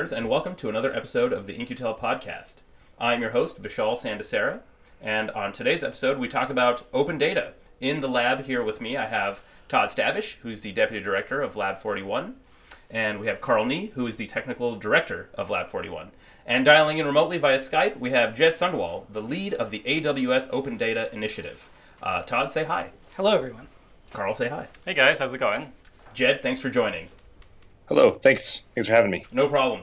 listeners, and welcome to another episode of the In-Q-Tel podcast. I'm your host, Vishal Sandesara, and on today's episode, we talk about open data. In the lab here with me, I have Todd Stavish, who's the Deputy Director of Lab 41, and we have Carl Nee, who is the Technical Director of Lab 41. And dialing in remotely via Skype, we have Jed Sundwall, the lead of the AWS Open Data Initiative. Todd, say hi. Hello, everyone. Carl, say hi. Hey, guys. How's it going? Jed, thanks for joining. Hello. Thanks. Thanks for having me. No problem.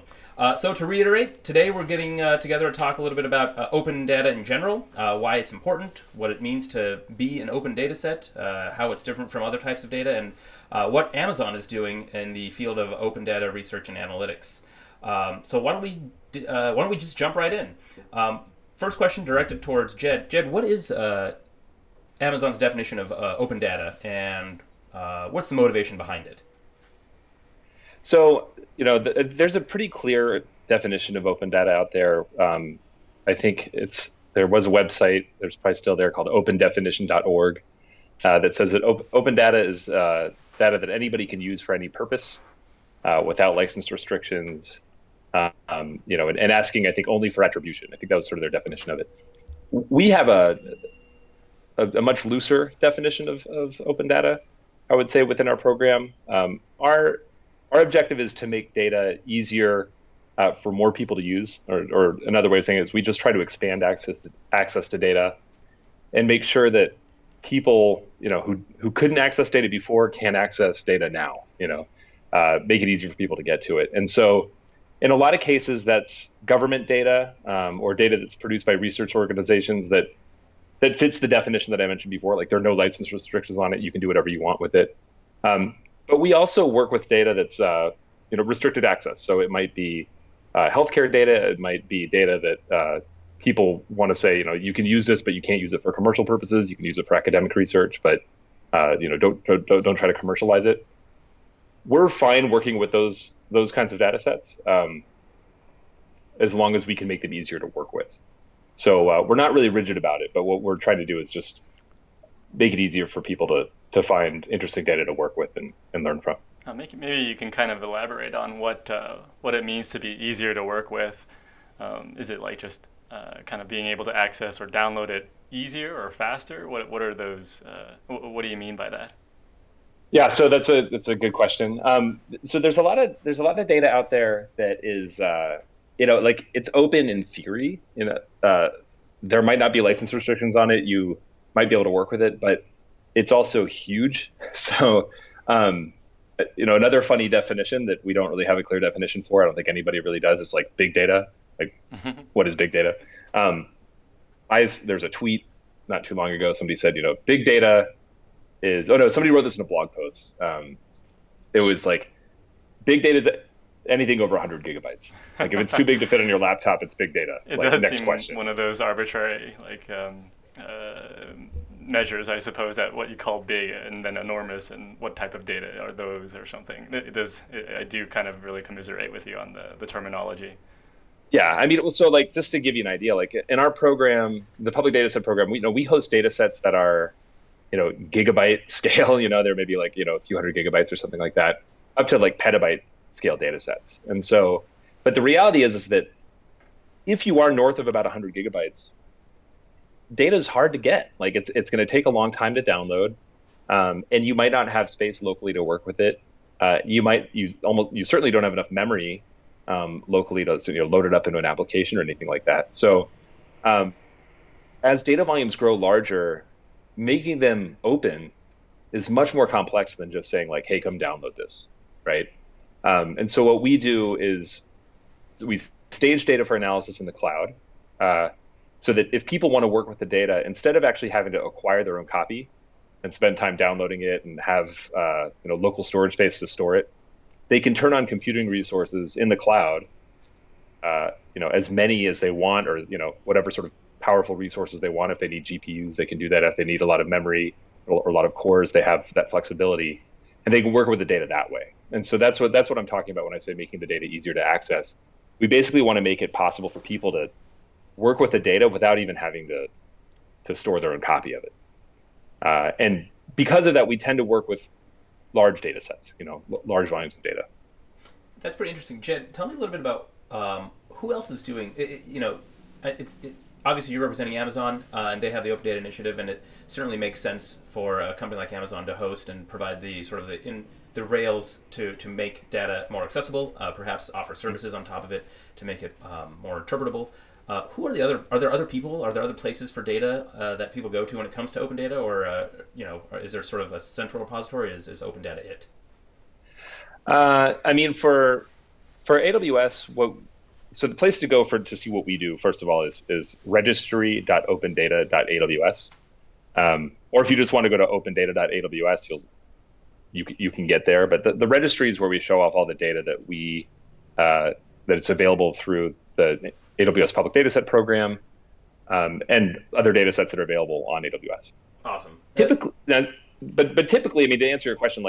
So to reiterate, today we're getting together to talk a little bit about open data in general, why it's important, what it means to be an open data set, how it's different from other types of data, and what Amazon is doing in the field of open data research and analytics. So why don't we just jump right in? First question directed towards Jed. Jed, what is Amazon's definition of open data, and what's the motivation behind it? So, you know, there's a pretty clear definition of open data out there. I think there was a website, there's probably still there, called opendefinition.org that says that open data is data that anybody can use for any purpose without license restrictions, and asking, I think, only for attribution. I think that was sort of their definition of it. We have a much looser definition of open data, I would say, within our program. Our objective is to make data easier for more people to use, or another way of saying it is we just try to expand access to data and make sure that people, you know, who couldn't access data before can access data now, you know, make it easier for people to get to it. And so in a lot of cases, that's government data or data that's produced by research organizations that fits the definition that I mentioned before, like there are no license restrictions on it. You can do whatever you want with it. But we also work with data that's, restricted access. So it might be healthcare data. It might be data that people want to say, you know, you can use this, but you can't use it for commercial purposes. You can use it for academic research, but don't try to commercialize it. We're fine working with those kinds of data sets as long as we can make them easier to work with. So we're not really rigid about it, but what we're trying to do is just make it easier for people to find interesting data to work with and learn from. Maybe you can kind of elaborate on what it means to be easier to work with. Is it like just kind of being able to access or download it easier or faster? What are those? What do you mean by that? Yeah, so that's a good question. So there's a lot of data out there that is like it's open in theory. There might not be license restrictions on it. You might be able to work with it, but it's also huge. So, another funny definition that we don't really have a clear definition for, I don't think anybody really does, is like big data. Like, what is big data? There's a tweet not too long ago. Somebody said, big data is, somebody wrote this in a blog post. It was like, big data is anything over 100 gigabytes. Like, if it's too big to fit on your laptop, it's big data. It does seem one of those arbitrary, like, measures, I suppose, at what you call big and then enormous, and what type of data are those or something. I do kind of really commiserate with you on the terminology. Yeah, I mean, so like just to give you an idea, like in our program, the public data set program, we host data sets that are, gigabyte scale. There may be like a few hundred gigabytes or something like that, up to like petabyte scale data sets. And so, but the reality is that if you are north of about 100 gigabytes, data is hard to get. Like it's going to take a long time to download, and you might not have space locally to work with it. You certainly don't have enough memory locally to load it up into an application or anything like that. So, as data volumes grow larger, making them open is much more complex than just saying like, "Hey, come download this," right? And so what we do is we stage data for analysis in the cloud. So that if people want to work with the data, instead of actually having to acquire their own copy and spend time downloading it and have local storage space to store it, they can turn on computing resources in the cloud, as many as they want, or whatever sort of powerful resources they want. If they need GPUs, they can do that. If they need a lot of memory or a lot of cores, they have that flexibility, and they can work with the data that way. And so that's what I'm talking about when I say making the data easier to access. We basically want to make it possible for people to work with the data without even having to store their own copy of it. And because of that, we tend to work with large data sets, large volumes of data. That's pretty interesting. Jed, tell me a little bit about who else is doing it. You know, obviously you're representing Amazon, and they have the Open Data Initiative, and it certainly makes sense for a company like Amazon to host and provide the sort of the rails to make data more accessible, perhaps offer services on top of it to make it more interpretable. Are there other people? Are there other places for data that people go to when it comes to open data, or is there sort of a central repository? Is open data it? I mean, for AWS, so the place to go to see what we do first of all is registry.opendata.aws, or if you just want to go to opendata.aws, you can get there. But the registry is where we show off all the data that it's available through the AWS Public Dataset Program, and other data sets that are available on AWS. Awesome. Typically, I mean, to answer your question,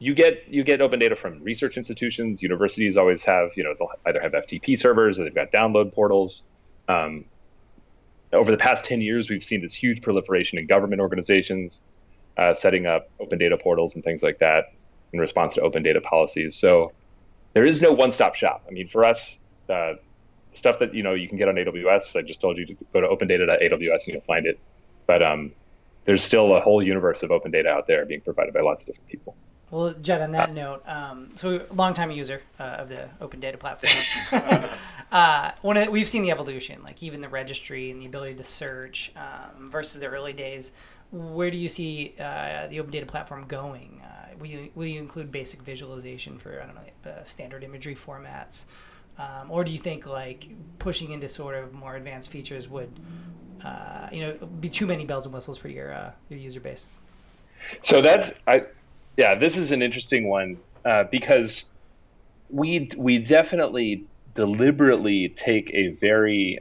you get open data from research institutions. Universities always have, they'll either have FTP servers or they've got download portals. Over the past 10 years, we've seen this huge proliferation in government organizations setting up open data portals and things like that in response to open data policies. So there is no one-stop shop. I mean, for us, stuff that you can get on AWS, I just told you to go to opendata.aws and you'll find it. But there's still a whole universe of open data out there being provided by lots of different people. Well, Jed, on that note, so long-time user of the open data platform. We've seen the evolution, like even the registry and the ability to search versus the early days. Where do you see the open data platform going? Will you include basic visualization for, standard imagery formats? Or do you think pushing into sort of more advanced features would, be too many bells and whistles for your user base? So this is an interesting one because we definitely deliberately take a very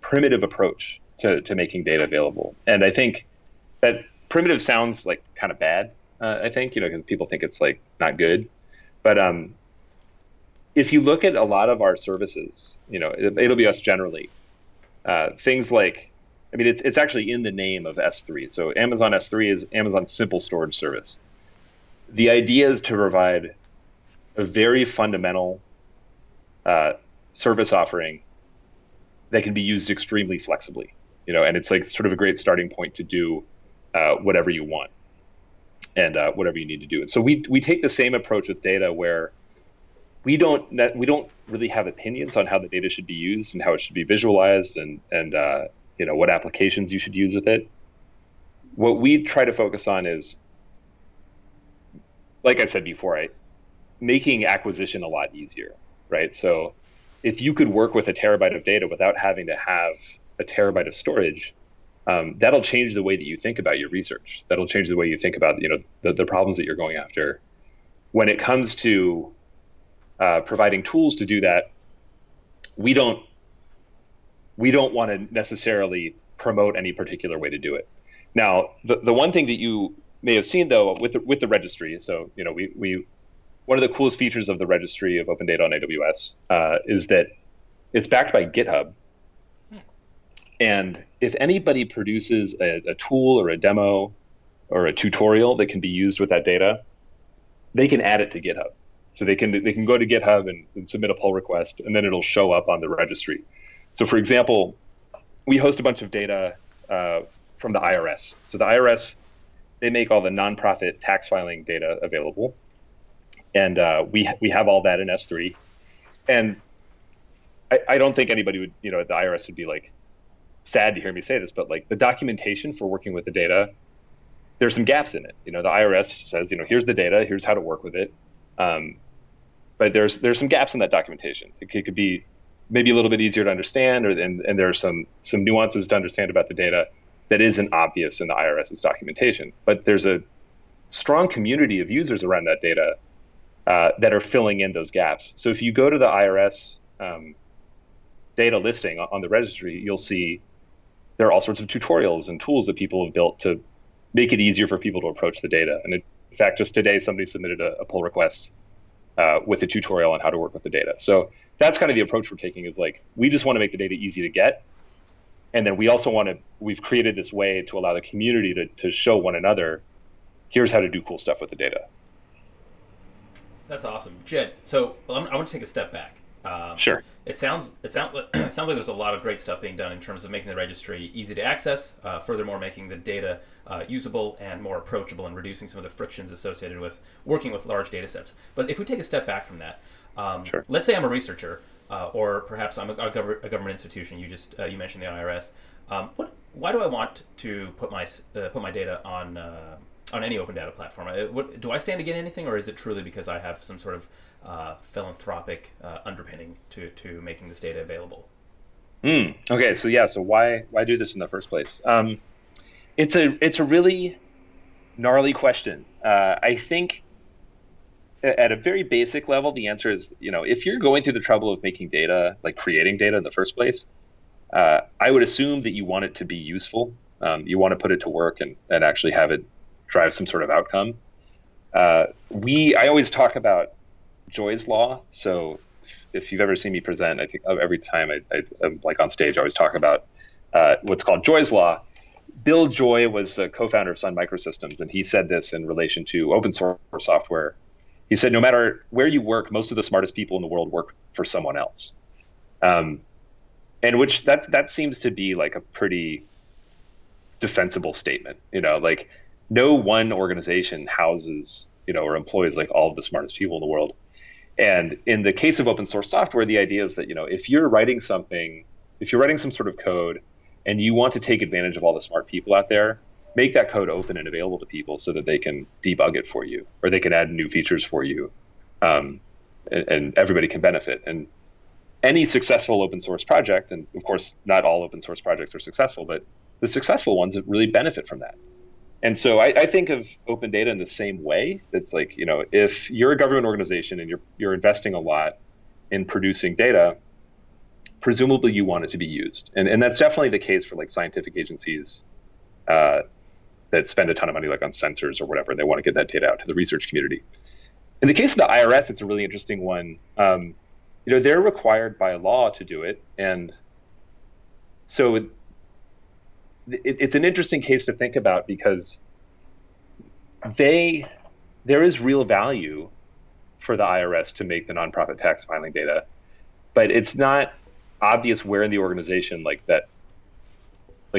primitive approach to making data available, and I think that primitive sounds like kind of bad. I think because people think it's not good, but. If you look at a lot of our services, AWS generally, things like, I mean, it's actually in the name of S3. So Amazon S3 is Amazon's Simple Storage Service. The idea is to provide a very fundamental service offering that can be used extremely flexibly, and it's sort of a great starting point to do whatever you want and whatever you need to do. And so we take the same approach with data where we don't really have opinions on how the data should be used and how it should be visualized and what applications you should use with it. What we try to focus on is, like I said before, making acquisition a lot easier, right? So if you could work with a terabyte of data without having to have a terabyte of storage, that'll change the way that you think about your research. That'll change the way you think about the problems that you're going after. When it comes to providing tools to do that, we don't want to necessarily promote any particular way to do it. Now, the one thing that you may have seen though with the registry, so we one of the coolest features of the registry of open data on AWS is that it's backed by GitHub, and if anybody produces a tool or a demo or a tutorial that can be used with that data, they can add it to GitHub. So they can go to GitHub and submit a pull request, and then it'll show up on the registry. So for example, we host a bunch of data from the IRS. So the IRS, they make all the nonprofit tax filing data available, and we have all that in S3. And I don't think anybody would, at the IRS would be sad to hear me say this, but the documentation for working with the data, there's some gaps in it. The IRS says, here's the data, here's how to work with it. But there's some gaps in that documentation. It could be maybe a little bit easier to understand, and there are some nuances to understand about the data that isn't obvious in the IRS's documentation. But there's a strong community of users around that data that are filling in those gaps. So if you go to the IRS data listing on the registry, you'll see there are all sorts of tutorials and tools that people have built to make it easier for people to approach the data. And in fact, just today, somebody submitted a pull request with a tutorial on how to work with the data. So that's kind of the approach we're taking is we just want to make the data easy to get. And then we also we've created this way to allow the community to show one another, here's how to do cool stuff with the data. That's awesome, Jed. So I want to take a step back. Sure. It sounds like there's a lot of great stuff being done in terms of making the registry easy to access. Furthermore, making the data usable and more approachable, and reducing some of the frictions associated with working with large data sets. But if we take a step back from that, sure. Let's say I'm a researcher, or perhaps I'm a government institution. You just you mentioned the IRS. Why do I want to put my data on any open data platform? Do I stand to gain anything, or is it truly because I have some sort of philanthropic underpinning to making this data available? Okay, so yeah, so why do this in the first place? It's a really gnarly question. I think at a very basic level, the answer is, if you're going through the trouble of making data, like creating data in the first place, I would assume that you want it to be useful. You want to put it to work and actually have it drive some sort of outcome. I always talk about Joy's Law. So if you've ever seen me present, I think every time I'm like on stage, I always talk about what's called Joy's Law. Bill Joy was a co-founder of Sun Microsystems, and he said this in relation to open source software. He said, no matter where you work, most of the smartest people in the world work for someone else. And which that seems to be like a pretty defensible statement, like no one organization houses, or employs like all of the smartest people in the world. And in the case of open source software, the idea is that, if you're writing some sort of code and you want to take advantage of all the smart people out there, make that code open and available to people so that they can debug it for you, or they can add new features for you, and everybody can benefit. And any successful open source project, and of course, not all open source projects are successful, but the successful ones really benefit from that. And so I think of open data in the same way. It's like, if you're a government organization and you're investing a lot in producing data, presumably you want it to be used. And that's definitely the case for like scientific agencies that spend a ton of money like on sensors or whatever, and they want to get that data out to the research community. In the case of the IRS, it's a really interesting one. They're required by law to do it. And so it's an interesting case to think about, because there is real value for the IRS to make the nonprofit tax filing data, but it's not obvious where in the organization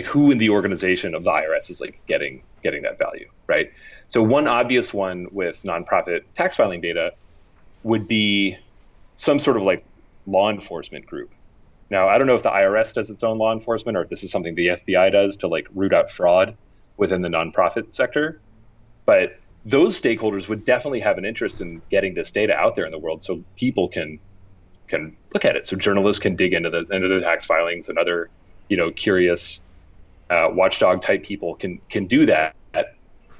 who in the organization of the IRS is like getting that value, right? So one obvious one with nonprofit tax filing data would be some sort of like law enforcement group. Now, I don't know if the IRS does its own law enforcement, or if this is something the FBI does to like root out fraud within the nonprofit sector, but those stakeholders would definitely have an interest in getting this data out there in the world so people can look at it. So journalists can dig into the tax filings, and other, curious watchdog type people can do that,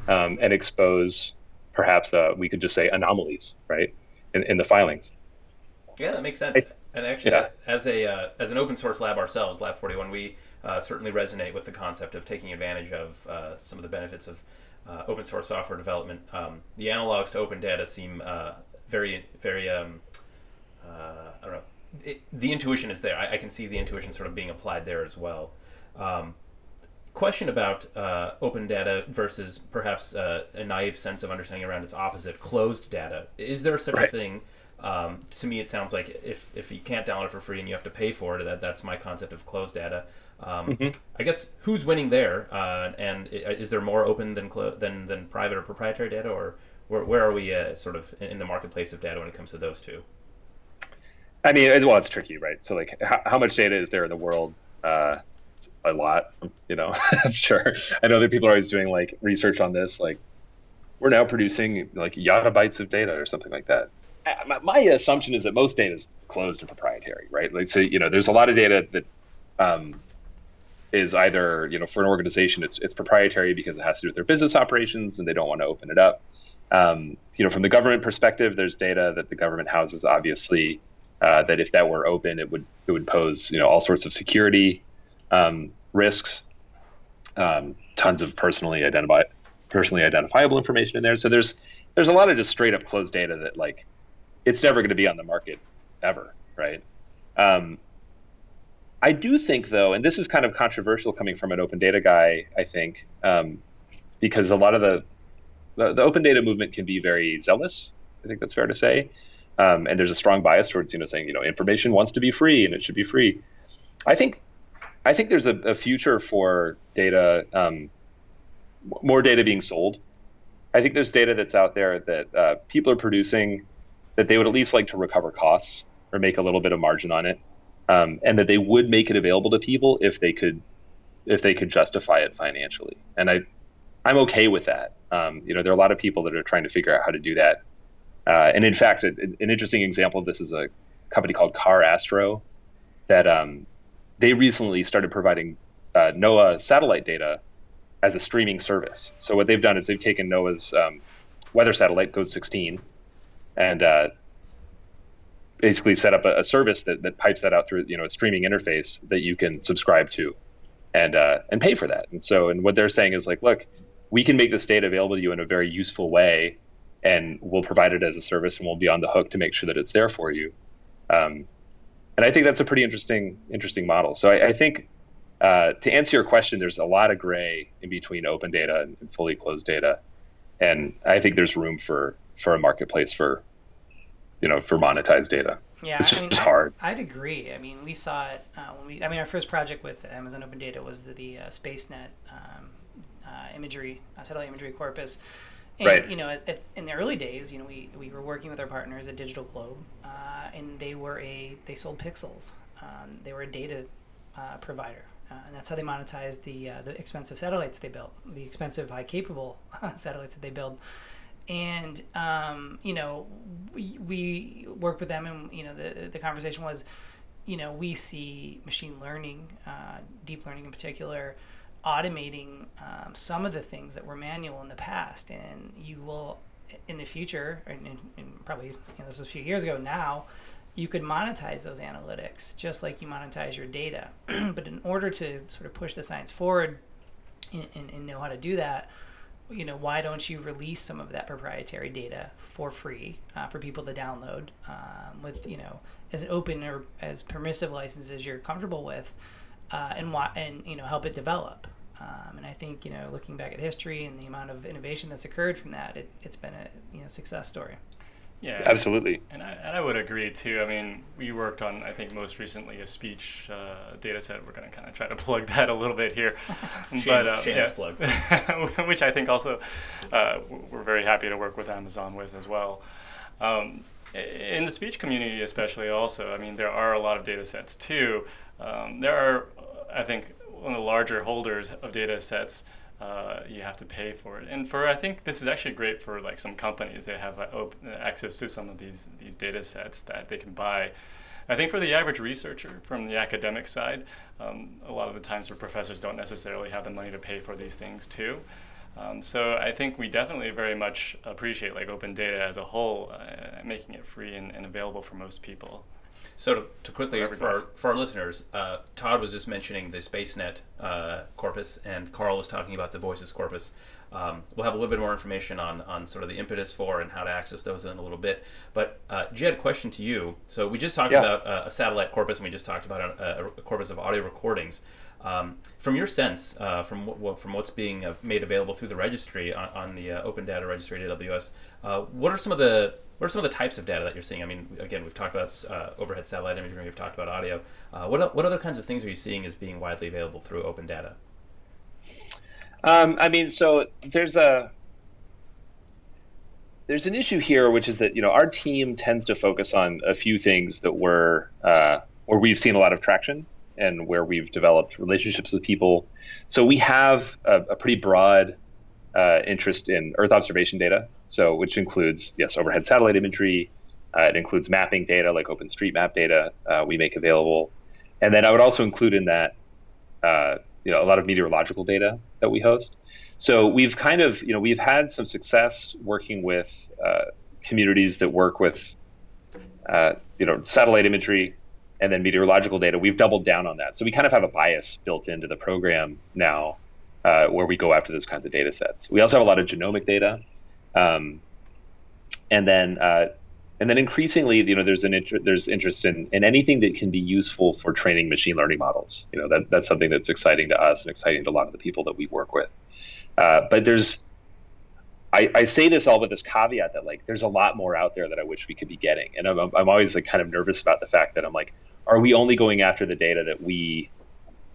and expose perhaps we could just say anomalies, right, in the filings. Yeah, that makes sense. And actually, yeah. As an open source lab ourselves, Lab 41, we certainly resonate with the concept of taking advantage of some of the benefits of open source software development. The analogs to open data seem very, very, I don't know, the intuition is there. I can see the intuition sort of being applied there as well. Question about open data versus perhaps a naive sense of understanding around its opposite, closed data. Is there such a thing? To me, it sounds like if you can't download it for free and you have to pay for it, that's my concept of closed data. I guess who's winning there, and is there more open than private or proprietary data, or where are we sort of in the marketplace of data when it comes to those two? I mean, it's tricky, right? So like, how much data is there in the world? A lot, I'm sure. I know that people are always doing like research on this, like we're now producing like yottabytes of data or something like that. My assumption is that most data is closed and proprietary, right? Like, so, there's a lot of data that is either, for an organization, it's proprietary because it has to do with their business operations and they don't want to open it up. From the government perspective, there's data that the government houses, obviously, that if that were open, it would pose, all sorts of security risks, tons of personally identifiable information in there. So there's a lot of just straight up closed data that like, it's never going to be on the market ever, right? I do think, though, and this is kind of controversial coming from an open data guy, I think, because a lot of the open data movement can be very zealous I think that's fair to say. And there's a strong bias towards, saying, information wants to be free and it should be free. I think there's a future for data, more data being sold. I think there's data that's out there that people are producing that they would at least like to recover costs or make a little bit of margin on it, and that they would make it available to people if they could justify it financially. And I'm okay with that. There are a lot of people that are trying to figure out how to do that. And in fact, an interesting example of this is a company called Car Astro that they recently started providing NOAA satellite data as a streaming service. So what they've done is they've taken NOAA's weather satellite, GOES-16, and basically set up a service that pipes that out through a streaming interface that you can subscribe to and pay for that. And what they're saying is like, look, we can make this data available to you in a very useful way, and we'll provide it as a service, and we'll be on the hook to make sure that it's there for you. And I think that's a pretty interesting model. So I think to answer your question, there's a lot of gray in between open data and fully closed data. And I think there's room for a marketplace for monetized data. Yeah, it's just hard. I'd agree. I mean, we saw it our first project with Amazon Open Data was the SpaceNet satellite imagery corpus. And, right. In the early days, we were working with our partners at Digital Globe, and they sold pixels. They were a data provider, and that's how they monetized the expensive satellites they built, the expensive, high-capable satellites that they build. And we worked with them, and the conversation was, we see machine learning, deep learning in particular, automating some of the things that were manual in the past, and you will in the future, and probably this was a few years ago now, you could monetize those analytics just like you monetize your data. But in order to sort of push the science forward and know how to do that, why don't you release some of that proprietary data for free for people to download with as open or as permissive licenses you're comfortable with, and help it develop. And I think, looking back at history and the amount of innovation that's occurred from that, it's been a success story. Yeah, absolutely. And I would agree too. I mean, we worked on, I think most recently, a speech data set. We're going to kind of try to plug that a little bit here. Shameless plug. Which I think also we're very happy to work with Amazon with as well. In the speech community especially also, I mean, there are a lot of data sets too. There are, I think, one of the larger holders of data sets, you have to pay for it. And I think this is actually great for like some companies. They have access to some of these data sets that they can buy. I think for the average researcher from the academic side, a lot of the times where professors don't necessarily have the money to pay for these things too. So I think we definitely very much appreciate like open data as a whole, making it free and available for most people. So to quickly, for our listeners, Todd was just mentioning the SpaceNet corpus, and Carl was talking about the Voices corpus. We'll have a little bit more information on sort of the impetus for and how to access those in a little bit. But Jed, question to you. So we just talked about a satellite corpus, and we just talked about a corpus of audio recordings. From your sense, from what's being made available through the registry on the Open Data Registry at AWS, what are some of the types of data that you're seeing? I mean, again, we've talked about overhead satellite imagery, we've talked about audio. What other kinds of things are you seeing as being widely available through open data? So there's an issue here, which is that, our team tends to focus on a few things that were, or we've seen a lot of traction and where we've developed relationships with people. So we have a pretty broad interest in Earth observation data, so which includes, yes, overhead satellite imagery. It includes mapping data like OpenStreetMap data we make available. And then I would also include in that, a lot of meteorological data that we host. So we've kind of, we've had some success working with communities that work with, satellite imagery and then meteorological data. We've doubled down on that. So we kind of have a bias built into the program now where we go after those kinds of data sets. We also have a lot of genomic data. And then increasingly, there's interest in anything that can be useful for training machine learning models. That's something that's exciting to us and exciting to a lot of the people that we work with. But there's I say this all with this caveat that, like, there's a lot more out there that I wish we could be getting. And I'm always, like, kind of nervous about the fact that I'm like, are we only going after the data that we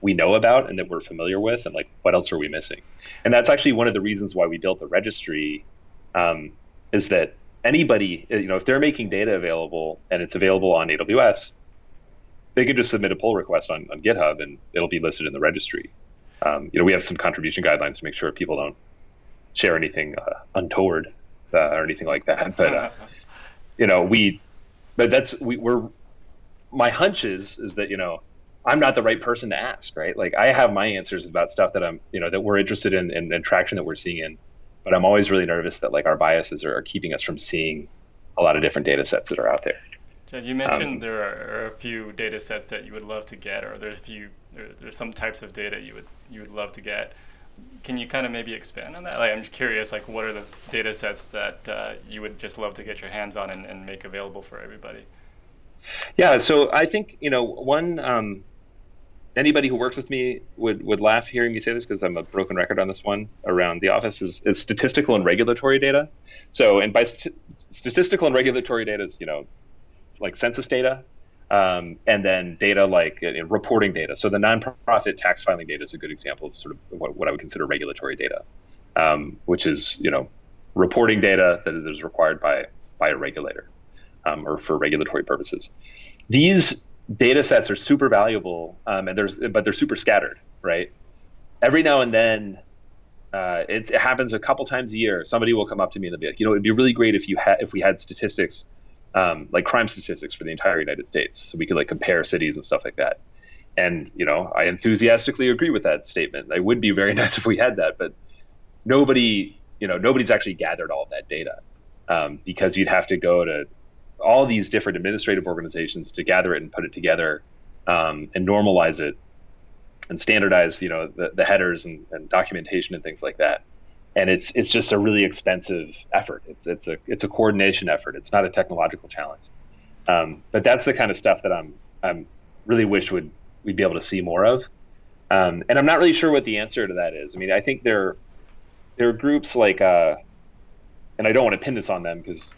know about and that we're familiar with? And, like, what else are we missing? And that's actually one of the reasons why we built the registry, is that anybody, you know, if they're making data available and it's available on AWS, they can just submit a pull request on GitHub and it'll be listed in the registry. You know, we have some contribution guidelines to make sure people don't share anything untoward or anything like that. But, you know, my hunch is that, you know, I'm not the right person to ask, right? Like, I have my answers about stuff that I'm, you know, that we're interested in and traction that we're seeing in, but I'm always really nervous that, like, our biases are keeping us from seeing a lot of different data sets that are out there. Jed, you mentioned there are a few data sets that you would love to get, or there's some types of data you would love to get. Can you kind of maybe expand on that? Like, I'm just curious, like, what are the data sets that you would just love to get your hands on and make available for everybody? Yeah, so I think, you know, one, anybody who works with me would laugh hearing me say this because I'm a broken record on this one around the office, is statistical and regulatory data. So, and by statistical and regulatory data is, you know, like census data, and then data like reporting data. So the nonprofit tax filing data is a good example of sort of what I would consider regulatory data, which is, you know, reporting data that is required by a regulator, or for regulatory purposes. These data sets are super valuable, but they're super scattered, right? Every now and then, it happens a couple times a year. Somebody will come up to me and they'll be like, you know, it'd be really great if we had statistics, like crime statistics for the entire United States, so we could, like, compare cities and stuff like that. And, you know, I enthusiastically agree with that statement. It would be very nice if we had that, but nobody's actually gathered all of that data, because you'd have to go to all these different administrative organizations to gather it and put it together, and normalize it and standardize, you know, the headers and documentation and things like that. And it's just a really expensive effort. It's a coordination effort. It's not a technological challenge, but that's the kind of stuff that I'm really wish we'd be able to see more of. And I'm not really sure what the answer to that is. I mean, I think there are groups like, and I don't want to pin this on them because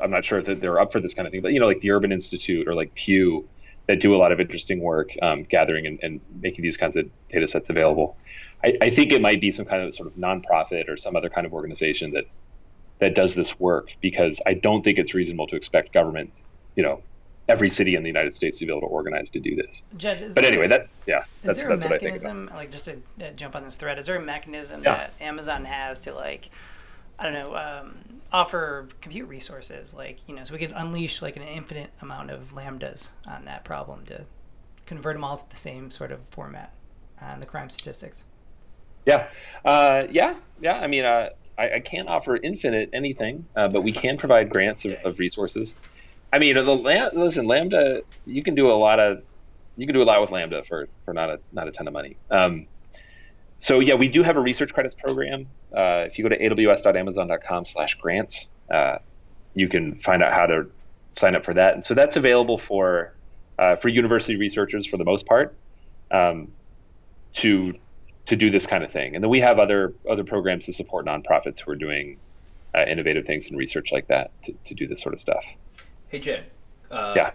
I'm not sure that they're up for this kind of thing, but, you know, like the Urban Institute or like Pew, that do a lot of interesting work, gathering and making these kinds of data sets available. I think it might be some kind of sort of nonprofit or some other kind of organization that does this work, because I don't think it's reasonable to expect government, you know, every city in the United States to be able to organize to do this. Jed, that's what I think about. Is there a mechanism, like, just to jump on this thread, is there a mechanism that Amazon has to, like, I don't know, offer compute resources, like, you know, so we could unleash like an infinite amount of lambdas on that problem to convert them all to the same sort of format on the crime statistics? Yeah. I mean, I can't offer infinite anything, but we can provide grants of resources. I mean, lambda, you can do a lot with lambda for not a ton of money. So yeah, we do have a research credits program. If you go to aws.amazon.com/grants, you can find out how to sign up for that. And so that's available for university researchers for the most part, to do this kind of thing. And then we have other programs to support nonprofits who are doing innovative things and research like that to do this sort of stuff. Hey, Jed. Earlier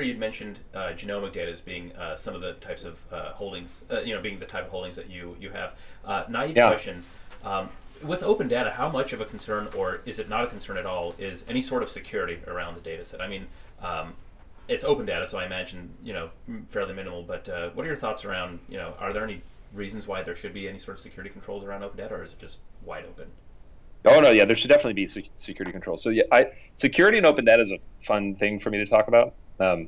you'd mentioned genomic data as being some of the types of holdings, you know, being the type of holdings that you have. Naive question, with open data, how much of a concern, or is it not a concern at all, is any sort of security around the data set? I mean, it's open data, so I imagine, you know, fairly minimal, but what are your thoughts around, you know, are there any reasons why there should be any sort of security controls around open data, or is it just wide open? Oh, no, yeah, there should definitely be security controls. So yeah, security and open data is a fun thing for me to talk about. For,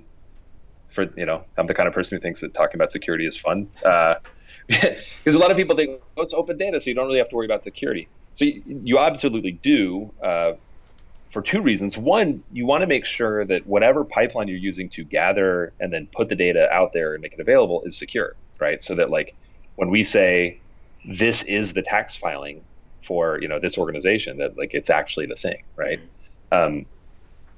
you know, I'm the kind of person who thinks that talking about security is fun. Because a lot of people think, oh, it's open data, so you don't really have to worry about security. So you absolutely do, for two reasons. One, you want to make sure that whatever pipeline you're using to gather and then put the data out there and make it available is secure, right? So that, like, when we say this is the tax filing for, you know, this organization, that, like, it's actually the thing, right?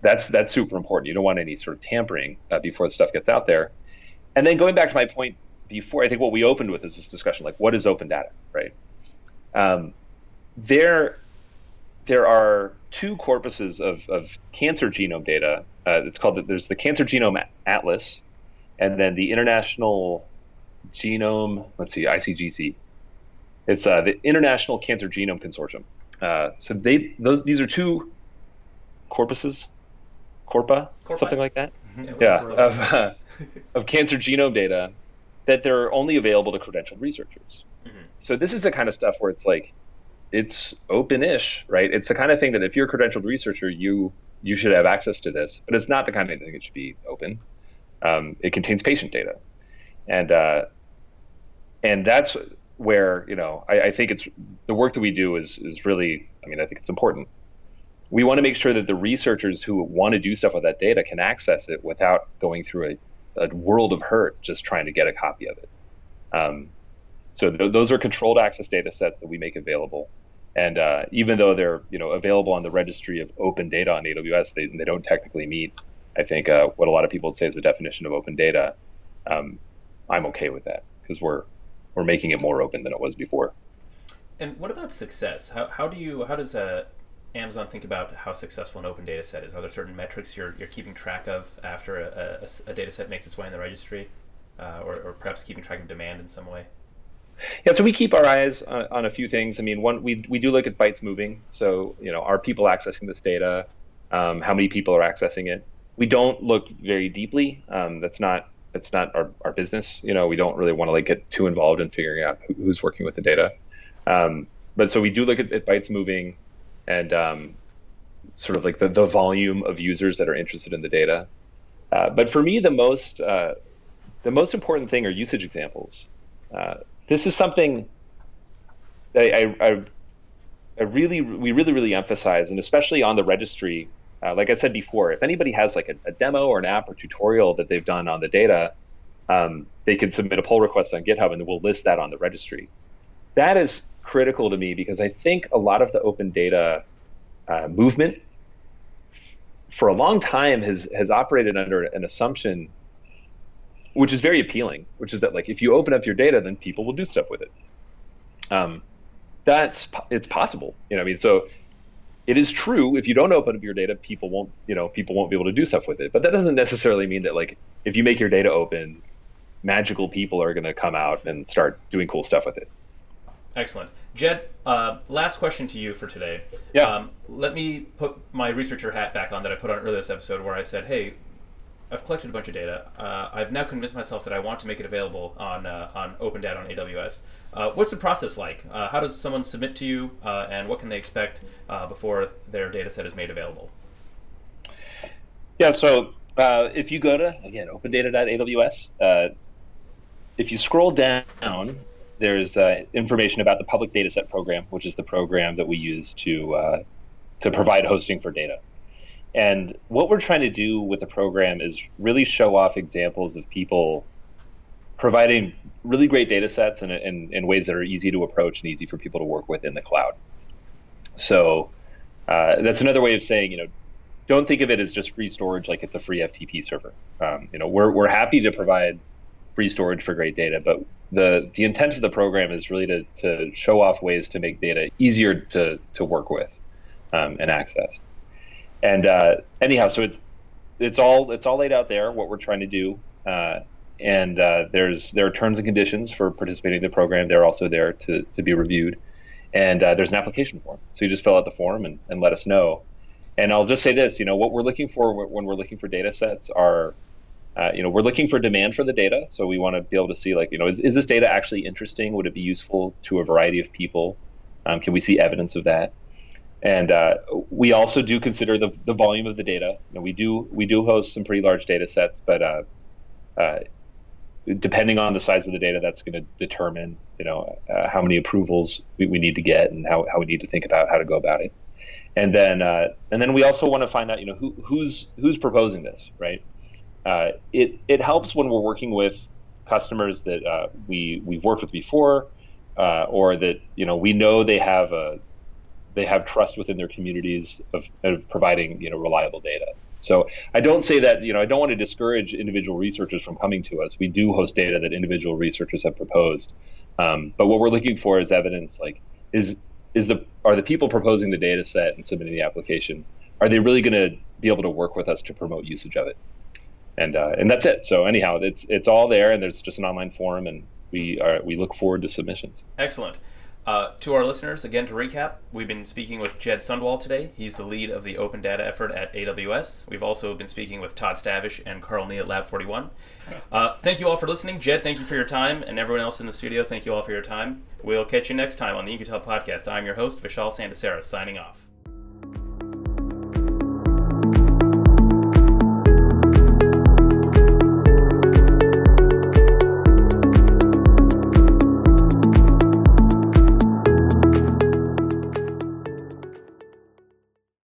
That's super important. You don't want any sort of tampering before the stuff gets out there. And then going back to my point before, I think what we opened with is this discussion, like, what is open data, right? There there are two corpuses of cancer genome data. It's called, there's the Cancer Genome Atlas, and then the International Genome, ICGC. It's the International Cancer Genome Consortium. So these are two corpuses, corpa, something like that. Of cancer genome data that they're only available to credentialed researchers. Mm-hmm. So this is the kind of stuff where it's like, it's open-ish, right? It's the kind of thing that if you're a credentialed researcher, you should have access to this, but it's not the kind of thing that should be open. It contains patient data. And that's where, I think it's the work that we do is really, I think it's important. We want to make sure that the researchers who want to do stuff with that data can access it without going through a world of hurt just trying to get a copy of it. So those are controlled access data sets that we make available. And even though they're available on the registry of open data on AWS, they don't technically meet, I think, what a lot of people would say is the definition of open data. I'm okay with that because we're making it more open than it was before. And what about success? How does Amazon think about how successful an open data set is? Are there certain metrics you're keeping track of after a data set makes its way in the registry, or perhaps keeping track of demand in some way? Yeah, so we keep our eyes on a few things. One, we do look at bytes moving. So, are people accessing this data? How many people are accessing it? We don't look very deeply. That's not our business. We don't really want to get too involved in figuring out who's working with the data. But so we do look at bytes moving, and sort of the volume of users that are interested in the data. But for me, the most important thing are usage examples. This is something that we really emphasize, and especially on the registry. Like I said before, if anybody has a demo or an app or tutorial that they've done on the data, they can submit a pull request on GitHub, and we'll list that on the registry. That is critical to me because I think a lot of the open data movement for a long time has operated under an assumption, which is very appealing, which is that if you open up your data, then people will do stuff with it. It's possible, So it is true, if you don't open up your data, people won't be able to do stuff with it. But that doesn't necessarily mean that if you make your data open, magical people are going to come out and start doing cool stuff with it. Excellent. Jed, last question to you for today. Yeah. Let me put my researcher hat back on that I put on earlier this episode where I said, hey, I've collected a bunch of data. I've now convinced myself that I want to make it available on open data on AWS. What's the process like? How does someone submit to you, and what can they expect before their data set is made available? Yeah, so if you go to, again, opendata.aws, if you scroll down, there's information about the public dataset program, which is the program that we use to provide hosting for data. And what we're trying to do with the program is really show off examples of people providing really great data sets in ways that are easy to approach and easy for people to work with in the cloud. So that's another way of saying, don't think of it as just free storage like it's a free FTP server. We're happy to provide free storage for great data, but the intent of the program is really to show off ways to make data easier to work with and access. And anyhow, so it's all laid out there, what we're trying to do. There are terms and conditions for participating in the program. They're also there to be reviewed. And there's an application form. So you just fill out the form and let us know. And I'll just say this, what we're looking for when we're looking for data sets are, we're looking for demand for the data. So we want to be able to see, is this data actually interesting? Would it be useful to a variety of people? Can we see evidence of that? And we also do consider the volume of the data. We do host some pretty large data sets, but depending on the size of the data, that's going to determine how many approvals we need to get and how we need to think about how to go about it. And then we also want to find out who's proposing this, right? It helps when we're working with customers that we've worked with before, or that we know they have trust within their communities of providing, reliable data. So I don't say that, I don't want to discourage individual researchers from coming to us. We do host data that individual researchers have proposed. But what we're looking for is evidence, are the people proposing the data set and submitting the application, are they really going to be able to work with us to promote usage of it? And that's it. So anyhow, it's all there, and there's just an online forum, and we look forward to submissions. Excellent. To our listeners, again, to recap, we've been speaking with Jed Sundwall today. He's the lead of the open data effort at AWS. We've also been speaking with Todd Stavish and Carl Nee at Lab 41. Thank you all for listening. Jed, thank you for your time, and everyone else in the studio, thank you all for your time. We'll catch you next time on the In-Q-Tel podcast. I'm your host, Vishal Sandesara, signing off.